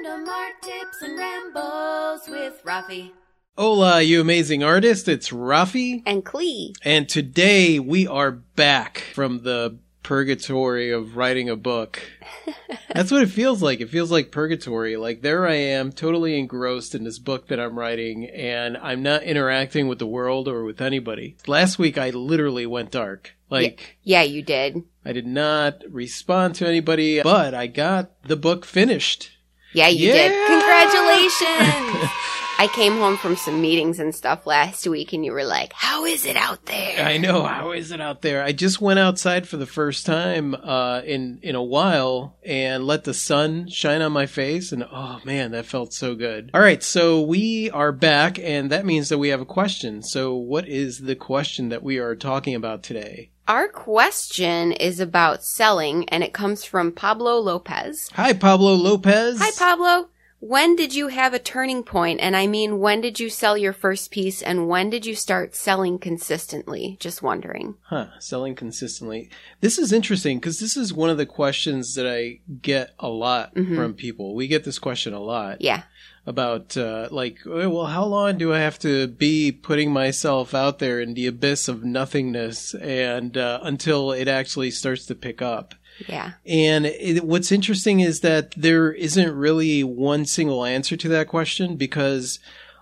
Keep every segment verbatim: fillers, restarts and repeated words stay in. random art tips and rambles with Rafi. Hola, you amazing artist. It's Rafi. And Clee. And today we are back from the purgatory of writing a book. That's what it feels like. It feels like purgatory. Like, there I am, totally engrossed in this book that I'm writing, and I'm not interacting with the world or with anybody. Last week, I literally went dark. Like, yeah, yeah, you did. I did not respond to anybody, but I got the book finished. Yeah, you yeah! did. Congratulations! I came home from some meetings and stuff last week, and you were like, how is it out there? I know, how is it out there? I just went outside for the first time uh, in, in a while and let the sun shine on my face, and oh, man, that felt so good. All right, so we are back, and that means that we have a question. So what is the question that we are talking about today? Our question is about selling, and it comes from Pablo Lopez. Hi, Pablo Lopez. Hi, Pablo. When did you have a turning point? And I mean, when did you sell your first piece, and when did you start selling consistently? Just wondering. Huh, selling consistently. This is interesting because this is one of the questions that I get a lot mm-hmm. from people. We get this question a lot. Yeah. About uh, like, well, how long do I have to be putting myself out there in the abyss of nothingness and uh, until it actually starts to pick up? Yeah. And it, what's interesting is that there isn't really one single answer to that question because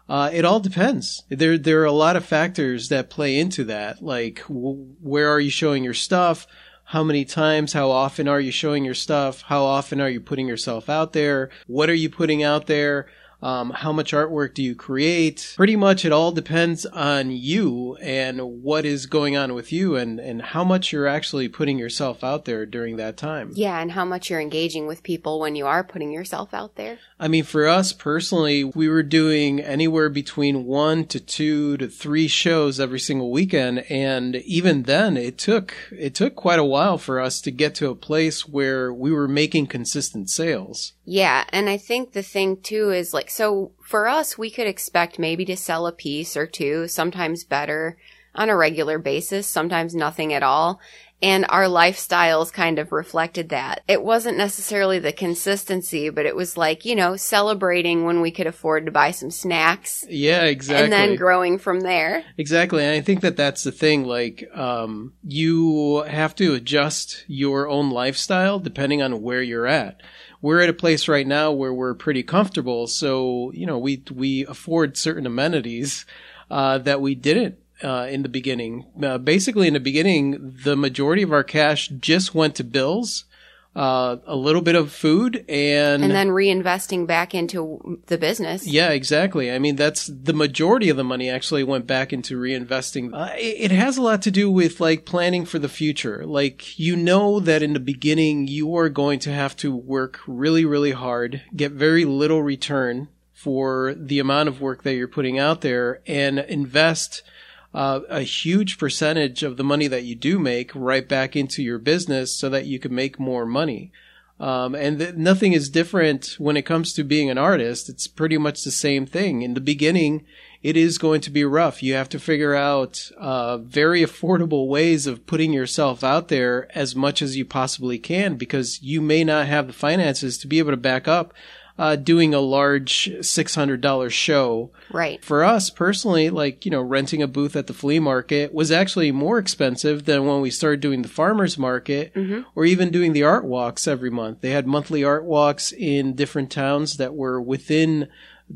uh, it all depends. There, there are a lot of factors that play into that. Like, w- where are you showing your stuff? How many times? How often are you showing your stuff? How often are you putting yourself out there? What are you putting out there? Um, how much artwork do you create? Pretty much it all depends on you and what is going on with you and, and how much you're actually putting yourself out there during that time. Yeah, and how much you're engaging with people when you are putting yourself out there. I mean, for us personally, we were doing anywhere between one to two to three shows every single weekend. And even then, it took it took quite a while for us to get to a place where we were making consistent sales. Yeah, and I think the thing, too, is like, so for us, we could expect maybe to sell a piece or two, sometimes better, on a regular basis, sometimes nothing at all. And our lifestyles kind of reflected that. It wasn't necessarily the consistency, but it was like, you know, celebrating when we could afford to buy some snacks. Yeah, exactly. And then growing from there. Exactly. And I think that that's the thing. Like, um, you have to adjust your own lifestyle depending on where you're at. We're at a place right now where we're pretty comfortable. So, you know, we, we afford certain amenities uh, that we didn't. Uh, in the beginning, uh, basically in the beginning, the majority of our cash just went to bills, uh, a little bit of food, and and then reinvesting back into the business. Yeah, exactly. I mean, that's the majority of the money actually went back into reinvesting. Uh, it, it has a lot to do with like planning for the future. Like, you know that in the beginning you are going to have to work really, really hard, get very little return for the amount of work that you're putting out there, and invest Uh, a huge percentage of the money that you do make right back into your business so that you can make more money. Um, and th- nothing is different when it comes to being an artist. It's pretty much the same thing. In the beginning, it is going to be rough. You have to figure out uh, very affordable ways of putting yourself out there as much as you possibly can because you may not have the finances to be able to back up Uh, doing a large six hundred dollars show. Right. For us personally, like, you know, renting a booth at the flea market was actually more expensive than when we started doing the farmer's market mm-hmm. or even doing the art walks every month. They had monthly art walks in different towns that were within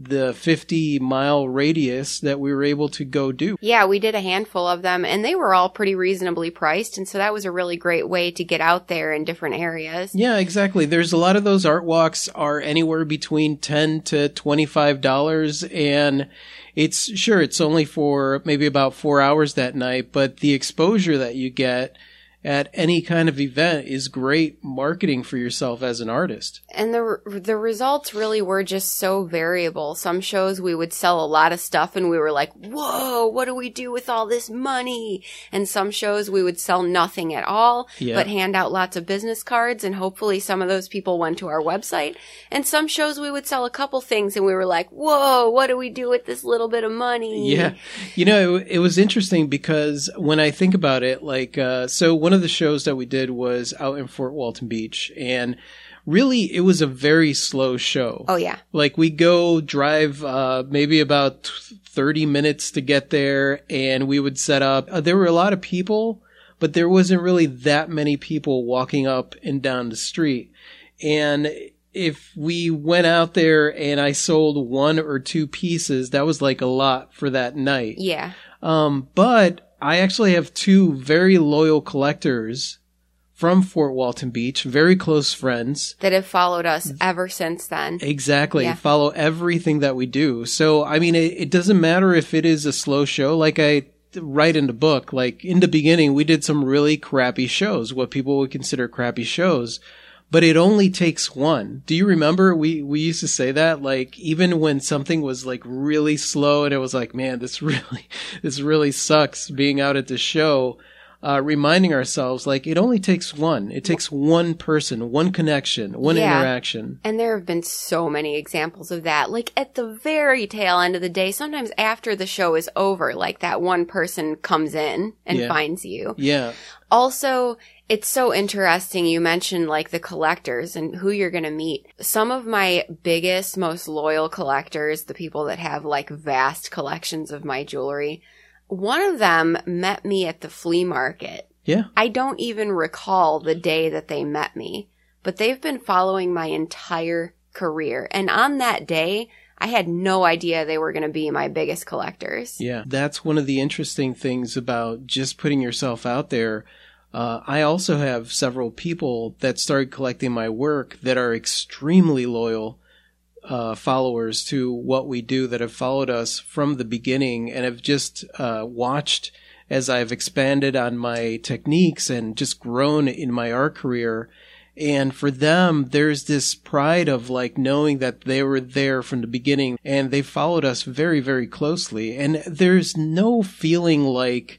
the fifty mile radius that we were able to go do. Yeah, we did a handful of them and they were all pretty reasonably priced. And so that was a really great way to get out there in different areas. Yeah, exactly. There's a lot of those art walks are anywhere between ten to twenty-five dollars. And it's sure it's only for maybe about four hours that night, but the exposure that you get at any kind of event is great marketing for yourself as an artist. And the re- the results really were just so variable. Some shows we would sell a lot of stuff and we were like, whoa, what do we do with all this money? And some shows we would sell nothing at all, yeah. but hand out lots of business cards. And hopefully some of those people went to our website. And some shows we would sell a couple things and we were like, whoa, what do we do with this little bit of money? Yeah. You know, it, it was interesting because when I think about it, like, uh, so when One of the shows that we did was out in Fort Walton Beach, and really, it was a very slow show. Oh, yeah. Like, we go drive uh, maybe about thirty minutes to get there, and we would set up. Uh, there were a lot of people, but there wasn't really that many people walking up and down the street. And if we went out there and I sold one or two pieces, that was like a lot for that night. Yeah. Um, but I actually have two very loyal collectors from Fort Walton Beach, very close friends. That have followed us ever since then. Exactly. Yeah. Follow everything that we do. So, I mean, it, it doesn't matter if it is a slow show. Like I write in the book, like in the beginning, we did some really crappy shows, what people would consider crappy shows. But it only takes one. Do you remember we, we used to say that? Like, even when something was like really slow and it was like, man, this really, this really sucks being out at the show. Uh, reminding ourselves, like, it only takes one. It takes one person, one connection, one yeah. interaction. And there have been so many examples of that. Like, at the very tail end of the day, sometimes after the show is over, like, that one person comes in and yeah. finds you. Yeah. Also, it's so interesting. You mentioned, like, the collectors and who you're going to meet. Some of my biggest, most loyal collectors, the people that have, like, vast collections of my jewelry, one of them met me at the flea market. Yeah. I don't even recall the day that they met me, but they've been following my entire career. And on that day, I had no idea they were going to be my biggest collectors. Yeah. That's one of the interesting things about just putting yourself out there. Uh, I also have several people that started collecting my work that are extremely loyal Uh, followers to what we do, that have followed us from the beginning and have just uh, watched as I've expanded on my techniques and just grown in my art career. And for them, there's this pride of like knowing that they were there from the beginning and they followed us very, very closely. And there's no feeling like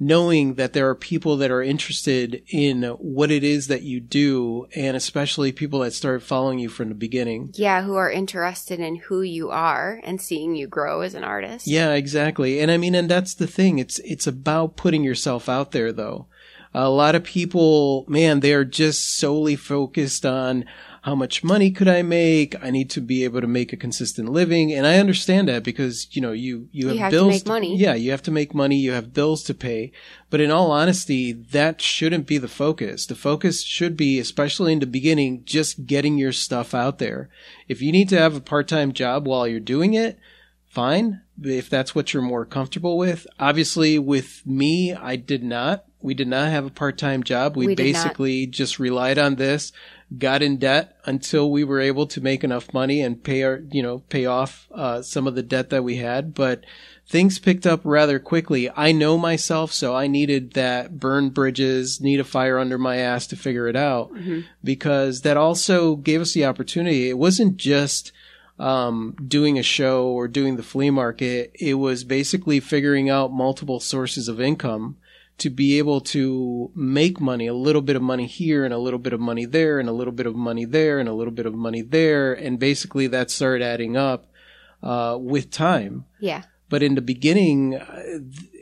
knowing that there are people that are interested in what it is that you do, and especially people that started following you from the beginning. Yeah, who are interested in who you are and seeing you grow as an artist. Yeah, exactly. And I mean, and that's the thing. It's it's about putting yourself out there, though. A lot of people, man, they are just solely focused on how much money could I make? I need to be able to make a consistent living. And I understand that because, you know, you, you have, you have bills to make to, money. Yeah, you have to make money. You have bills to pay. But in all honesty, that shouldn't be the focus. The focus should be, especially in the beginning, just getting your stuff out there. If you need to have a part-time job while you're doing it, fine. If that's what you're more comfortable with. Obviously, with me, I did not. We did not have a part-time job. We, we basically just relied on this, got in debt until we were able to make enough money and pay our, you know, pay off uh, some of the debt that we had. But things picked up rather quickly. I know myself, so I needed that burn bridges, need a fire under my ass to figure it out, mm-hmm. because that also gave us the opportunity. It wasn't just um doing a show or doing the flea market. It was basically figuring out multiple sources of income to be able to make money, a little bit of money here and a little bit of money there and a little bit of money there and a little bit of money there. And basically that started adding up uh with time. Yeah. But in the beginning,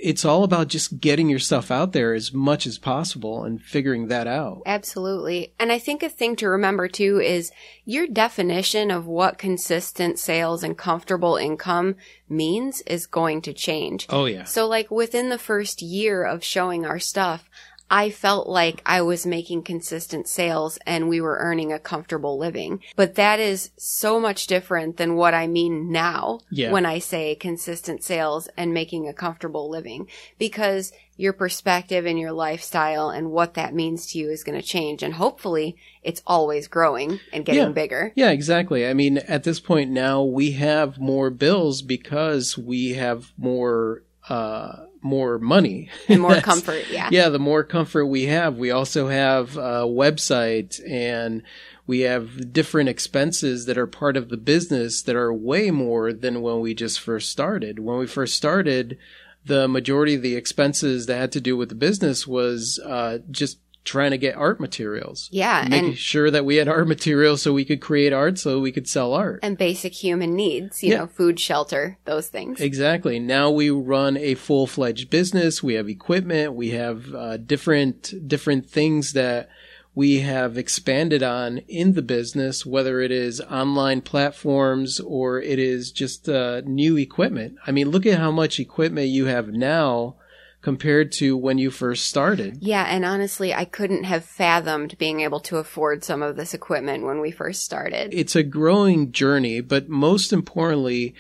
it's all about just getting your stuff out there as much as possible and figuring that out. Absolutely. And I think a thing to remember, too, is your definition of what consistent sales and comfortable income means is going to change. Oh, yeah. So, like, within the first year of showing our stuff, I felt like I was making consistent sales and we were earning a comfortable living. But that is so much different than what I mean now yeah. when I say consistent sales and making a comfortable living, because your perspective and your lifestyle and what that means to you is going to change. And hopefully it's always growing and getting yeah. bigger. Yeah, exactly. I mean, at this point now we have more bills because we have more uh more money and more comfort. Yeah. Yeah. The more comfort we have, we also have a website and we have different expenses that are part of the business that are way more than when we just first started. When we first started, the majority of the expenses that had to do with the business was uh, just trying to get art materials. Yeah. Making and sure that we had art materials so we could create art so we could sell art. And basic human needs, you yeah. know, food, shelter, those things. Exactly. Now we run a full-fledged business. We have equipment. We have uh, different different things that we have expanded on in the business, whether it is online platforms or it is just uh, new equipment. I mean, look at how much equipment you have now compared to when you first started. Yeah, and honestly, I couldn't have fathomed being able to afford some of this equipment when we first started. It's a growing journey, but most importantly,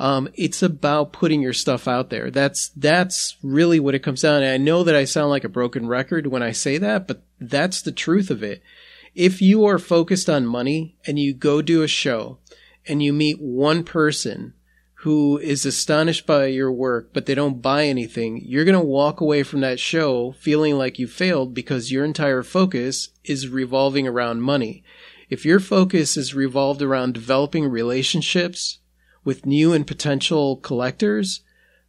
Um, it's about putting your stuff out there. That's, that's really what it comes down to. And I know that I sound like a broken record when I say that, but that's the truth of it. If you are focused on money and you go do a show and you meet one person who is astonished by your work, but they don't buy anything, you're going to walk away from that show feeling like you failed because your entire focus is revolving around money. If your focus is revolved around developing relationships with new and potential collectors,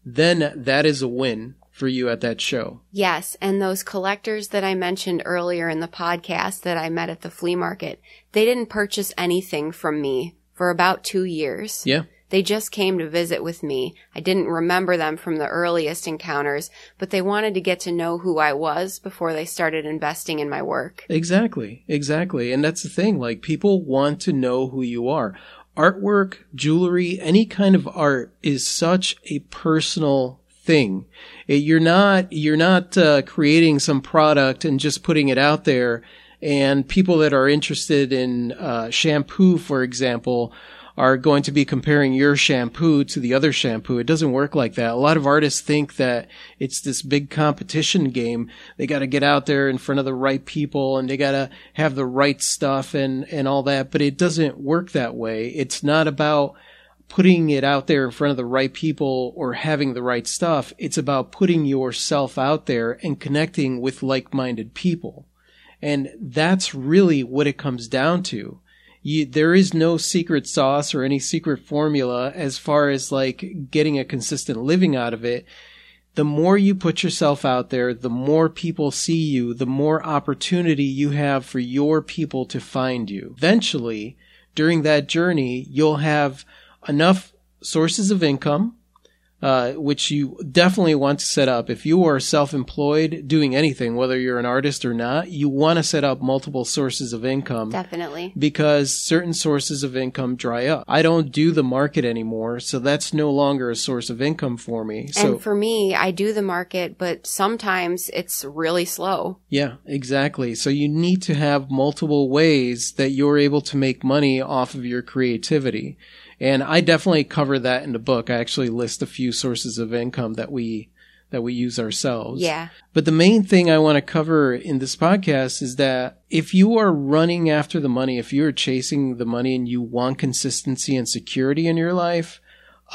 then that is a win for you at that show. Yes, and those collectors that I mentioned earlier in the podcast that I met at the flea market, they didn't purchase anything from me for about two years. Yeah. They just came to visit with me. I didn't remember them from the earliest encounters, but they wanted to get to know who I was before they started investing in my work. Exactly, exactly. And that's the thing, like, people want to know who you are. Artwork, jewelry, any kind of art is such a personal thing. You're not, you're not uh, creating some product and just putting it out there. And people that are interested in uh, shampoo, for example, are going to be comparing your shampoo to the other shampoo. It doesn't work like that. A lot of artists think that it's this big competition game. They got to get out there in front of the right people and they got to have the right stuff and, and all that. But it doesn't work that way. It's not about putting it out there in front of the right people or having the right stuff. It's about putting yourself out there and connecting with like-minded people. And that's really what it comes down to. You, there is no secret sauce or any secret formula as far as like getting a consistent living out of it. The more you put yourself out there, the more people see you, the more opportunity you have for your people to find you. Eventually, during that journey, you'll have enough sources of income, uh, which you definitely want to set up. If you are self-employed doing anything, whether you're an artist or not, you want to set up multiple sources of income. Definitely. Because certain sources of income dry up. I don't do the market anymore, so that's no longer a source of income for me. So, and for me, I do the market, but sometimes it's really slow. Yeah, exactly. So you need to have multiple ways that you're able to make money off of your creativity. And I definitely cover that in the book. I actually list a few sources of income that we that we use ourselves. Yeah. But the main thing I want to cover in this podcast is that if you are running after the money, if you're chasing the money and you want consistency and security in your life,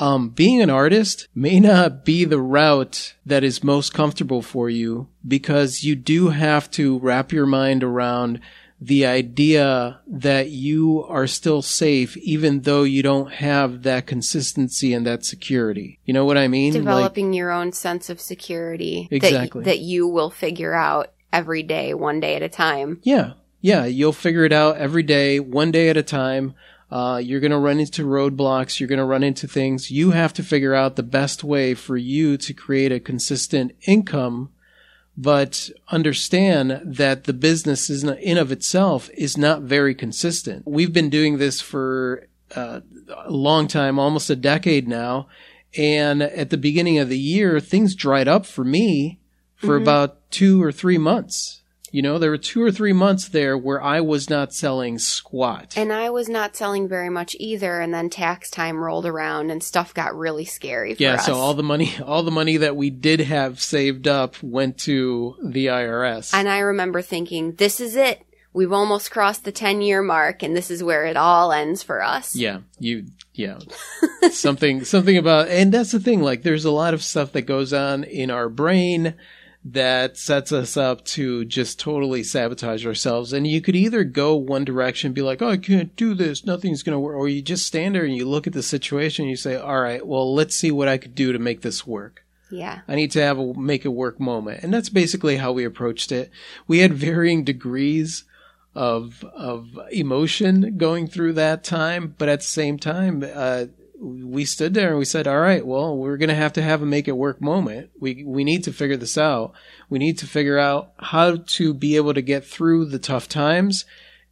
um, being an artist may not be the route that is most comfortable for you, because you do have to wrap your mind around the idea that you are still safe, even though you don't have that consistency and that security. You know what I mean? Developing like, your own sense of security. Exactly. That, that you will figure out every day, one day at a time. Yeah. Yeah. You'll figure it out every day, one day at a time. Uh, you're going to run into roadblocks. You're going to run into things. You have to figure out the best way for you to create a consistent income. But understand that the business is not, in of itself is not very consistent. We've been doing this for uh, a long time, almost a decade now. And at the beginning of the year, things dried up for me for mm-hmm. about two or three months. You know, there were two or three months there where I was not selling squat. And I was not selling very much either. And then tax time rolled around and stuff got really scary for yeah, us. Yeah, so all the money, all the money that we did have saved up went to the I R S. And I remember thinking, this is it. We've almost crossed the ten-year mark, and this is where it all ends for us. Yeah, you, yeah. something, something about, and that's the thing, like there's a lot of stuff that goes on in our brain that sets us up to just totally sabotage ourselves. And you could either go one direction and be like, oh, I can't do this, nothing's going to work. Or you just stand there and you look at the situation and you say, all right, well, let's see what I could do to make this work. Yeah. I need to have a make it work moment. And that's basically how we approached it. We had varying degrees of, of emotion going through that time. But at the same time, uh, we stood there and we said, all right, well, we're going to have to have a make it work moment. We we need to figure this out. We need to figure out how to be able to get through the tough times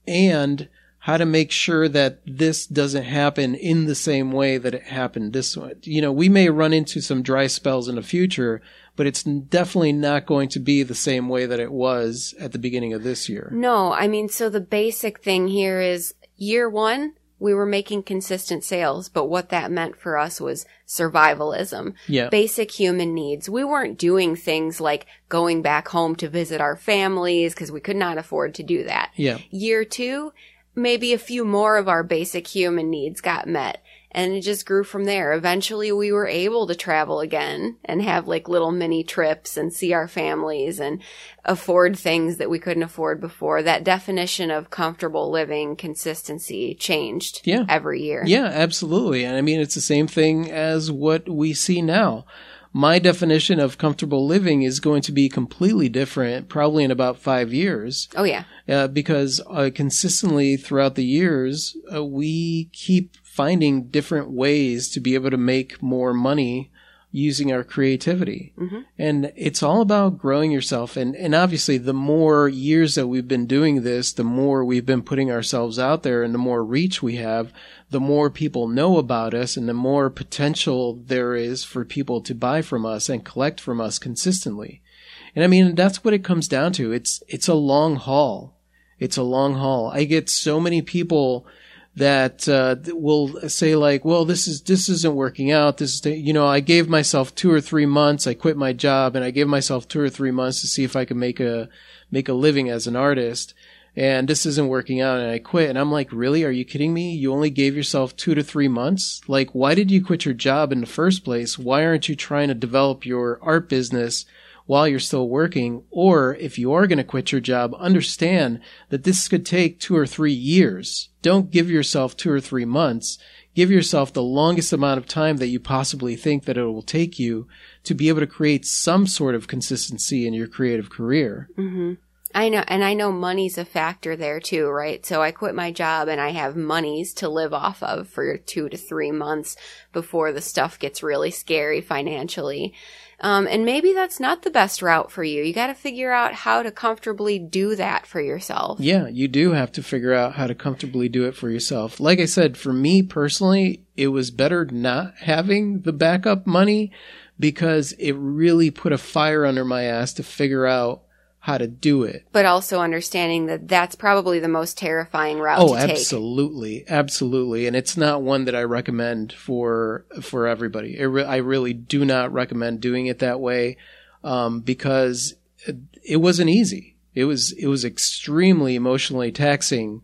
and how to make sure that this doesn't happen in the same way that it happened this one. You know, we may run into some dry spells in the future, but it's definitely not going to be the same way that it was at the beginning of this year. No, I mean, so the basic thing here is year one, we were making consistent sales, but what that meant for us was survivalism, yeah. basic human needs. We weren't doing things like going back home to visit our families because we could not afford to do that. Yeah. Year two, maybe a few more of our basic human needs got met, and it just grew from there. Eventually, we were able to travel again and have like little mini trips and see our families and afford things that we couldn't afford before. That definition of comfortable living consistency changed yeah. every year. Yeah, absolutely. And I mean, it's the same thing as what we see now. My definition of comfortable living is going to be completely different, probably in about five years. Oh, yeah. Uh, because uh, consistently throughout the years, uh, we keep finding different ways to be able to make more money using our creativity. Mm-hmm. And it's all about growing yourself. And, and obviously, the more years that we've been doing this, the more we've been putting ourselves out there and the more reach we have, the more people know about us and the more potential there is for people to buy from us and collect from us consistently. And I mean, that's what it comes down to. It's, it's a long haul. It's a long haul. I get so many people that uh, will say like, well, this is this isn't working out. This is, you know, I gave myself two or three months. I quit my job and I gave myself two or three months to see if I could make a make a living as an artist. And this isn't working out, and I quit. And I'm like, really? Are you kidding me? You only gave yourself two to three months? Like, why did you quit your job in the first place? Why aren't you trying to develop your art business while you're still working? Or if you are going to quit your job, understand that this could take two or three years. Don't give yourself two or three months. Give yourself the longest amount of time that you possibly think that it will take you to be able to create some sort of consistency in your creative career. Mm-hmm. I know, and I know money's a factor there too, right? So I quit my job and I have monies to live off of for two to three months before the stuff gets really scary financially. Um, and maybe that's not the best route for you. You got to figure out how to comfortably do that for yourself. Yeah, you do have to figure out how to comfortably do it for yourself. Like I said, for me personally, it was better not having the backup money because it really put a fire under my ass to figure out how to do it. But also understanding that that's probably the most terrifying route oh, to take. Oh, absolutely. Absolutely. And it's not one that I recommend for for everybody. It re- I really do not recommend doing it that way um, because it, it wasn't easy. It was it was extremely emotionally taxing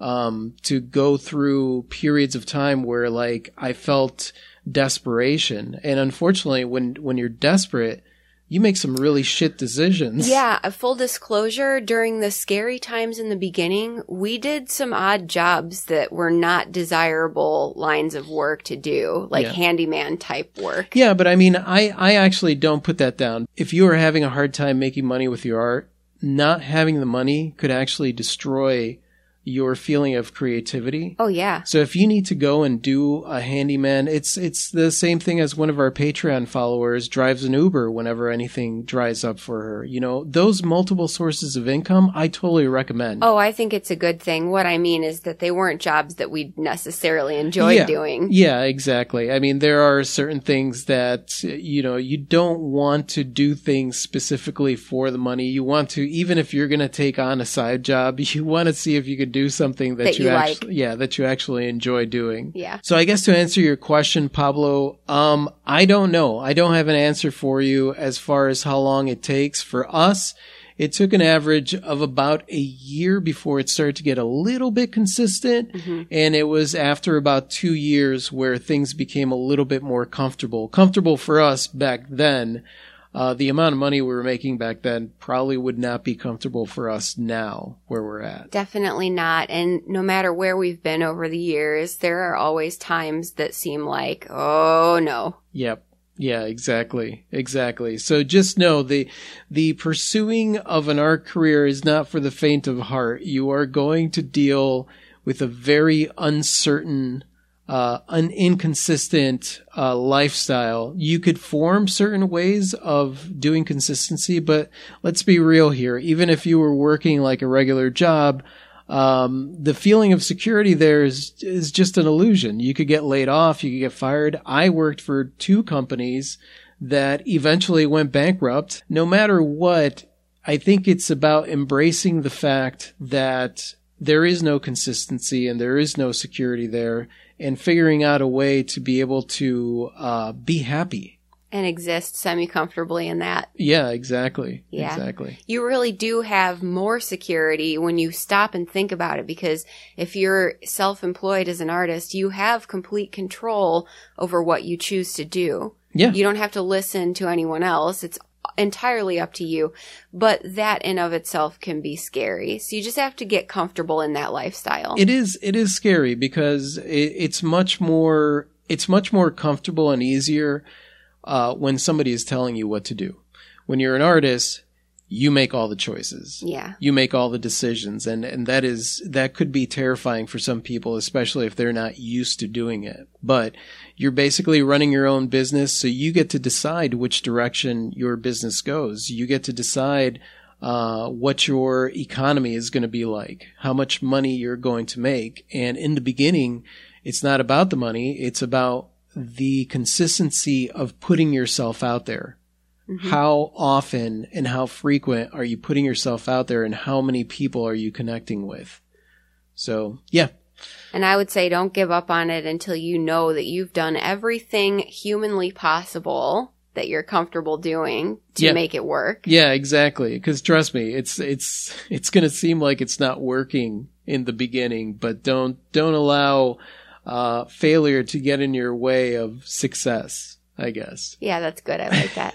um, to go through periods of time where like I felt desperation. And unfortunately, when when you're desperate, you make some really shit decisions. Yeah, a full disclosure, during the scary times in the beginning, we did some odd jobs that were not desirable lines of work to do, like yeah. handyman type work. Yeah, but I mean, I, I actually don't put that down. If you are having a hard time making money with your art, not having the money could actually destroy your feeling of creativity. Oh, yeah. So if you need to go and do a handyman, it's it's the same thing as one of our Patreon followers drives an Uber whenever anything dries up for her. You know, those multiple sources of income, I totally recommend. Oh, I think it's a good thing. What I mean is that they weren't jobs that we necessarily enjoyed yeah. doing. Yeah, exactly. I mean, there are certain things that, you know, you don't want to do things specifically for the money. You want to, even if you're going to take on a side job, you want to see if you could do do something that, that you, you actually, like. yeah, that you actually enjoy doing. Yeah. So I guess to answer your question, Pablo, um, I don't know. I don't have an answer for you as far as how long it takes. For us, it took an average of about a year before it started to get a little bit consistent. Mm-hmm. And it was after about two years where things became a little bit more comfortable. Comfortable for us back then. Uh, the amount of money we were making back then probably would not be comfortable for us now where we're at. Definitely not. And no matter where we've been over the years, there are always times that seem like, oh, no. Yep. Yeah, exactly. Exactly. So just know the the pursuing of an art career is not for the faint of heart. You are going to deal with a very uncertain uh, an inconsistent uh, lifestyle. You could form certain ways of doing consistency, but let's be real here. Even if you were working like a regular job, um, the feeling of security there is, is just an illusion. You could get laid off. You could get fired. I worked for two companies that eventually went bankrupt. No matter what, I think it's about embracing the fact that there is no consistency and there is no security there, and figuring out a way to be able to uh, be happy. And exist semi-comfortably in that. Yeah, exactly. Yeah. Exactly. You really do have more security when you stop and think about it, because if you're self-employed as an artist, you have complete control over what you choose to do. Yeah. You don't have to listen to anyone else. It's entirely up to you. But that in of itself can be scary. So you just have to get comfortable in that lifestyle. It is, it is scary because it, it's much more, it's much more comfortable and easier uh, when somebody is telling you what to do. When you're an artist, you make all the choices. Yeah. You make all the decisions. And, and that is, that could be terrifying for some people, especially if they're not used to doing it. But you're basically running your own business. So you get to decide which direction your business goes. You get to decide, uh, what your economy is going to be like, how much money you're going to make. And in the beginning, it's not about the money. It's about the consistency of putting yourself out there. Mm-hmm. How often and how frequent are you putting yourself out there, and how many people are you connecting with? So, yeah. And I would say don't give up on it until you know that you've done everything humanly possible that you're comfortable doing to yeah. make it work. Yeah, exactly. Because trust me, it's it's it's going to seem like it's not working in the beginning, but don't don't allow uh, failure to get in your way of success, I guess. Yeah, that's good. I like that.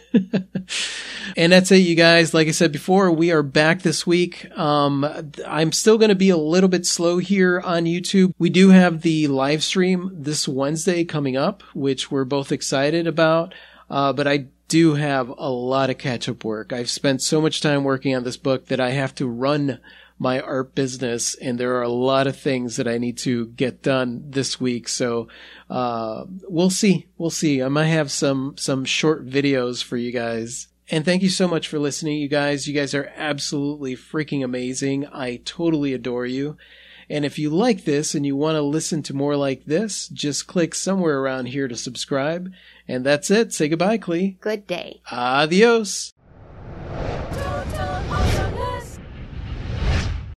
And that's it, you guys. Like I said before, we are back this week. Um, I'm still going to be a little bit slow here on YouTube. We do have the live stream this Wednesday coming up, which we're both excited about. Uh, but I do have a lot of catch-up work. I've spent so much time working on this book that I have to run my art business, and there are a lot of things that I need to get done this week. So uh, we'll see. We'll see. I might have some some short videos for you guys. And thank you so much for listening, you guys. You guys are absolutely freaking amazing. I totally adore you. And if you like this and you want to listen to more like this, just click somewhere around here to subscribe. And that's it. Say goodbye, Clee. Good day. Adios.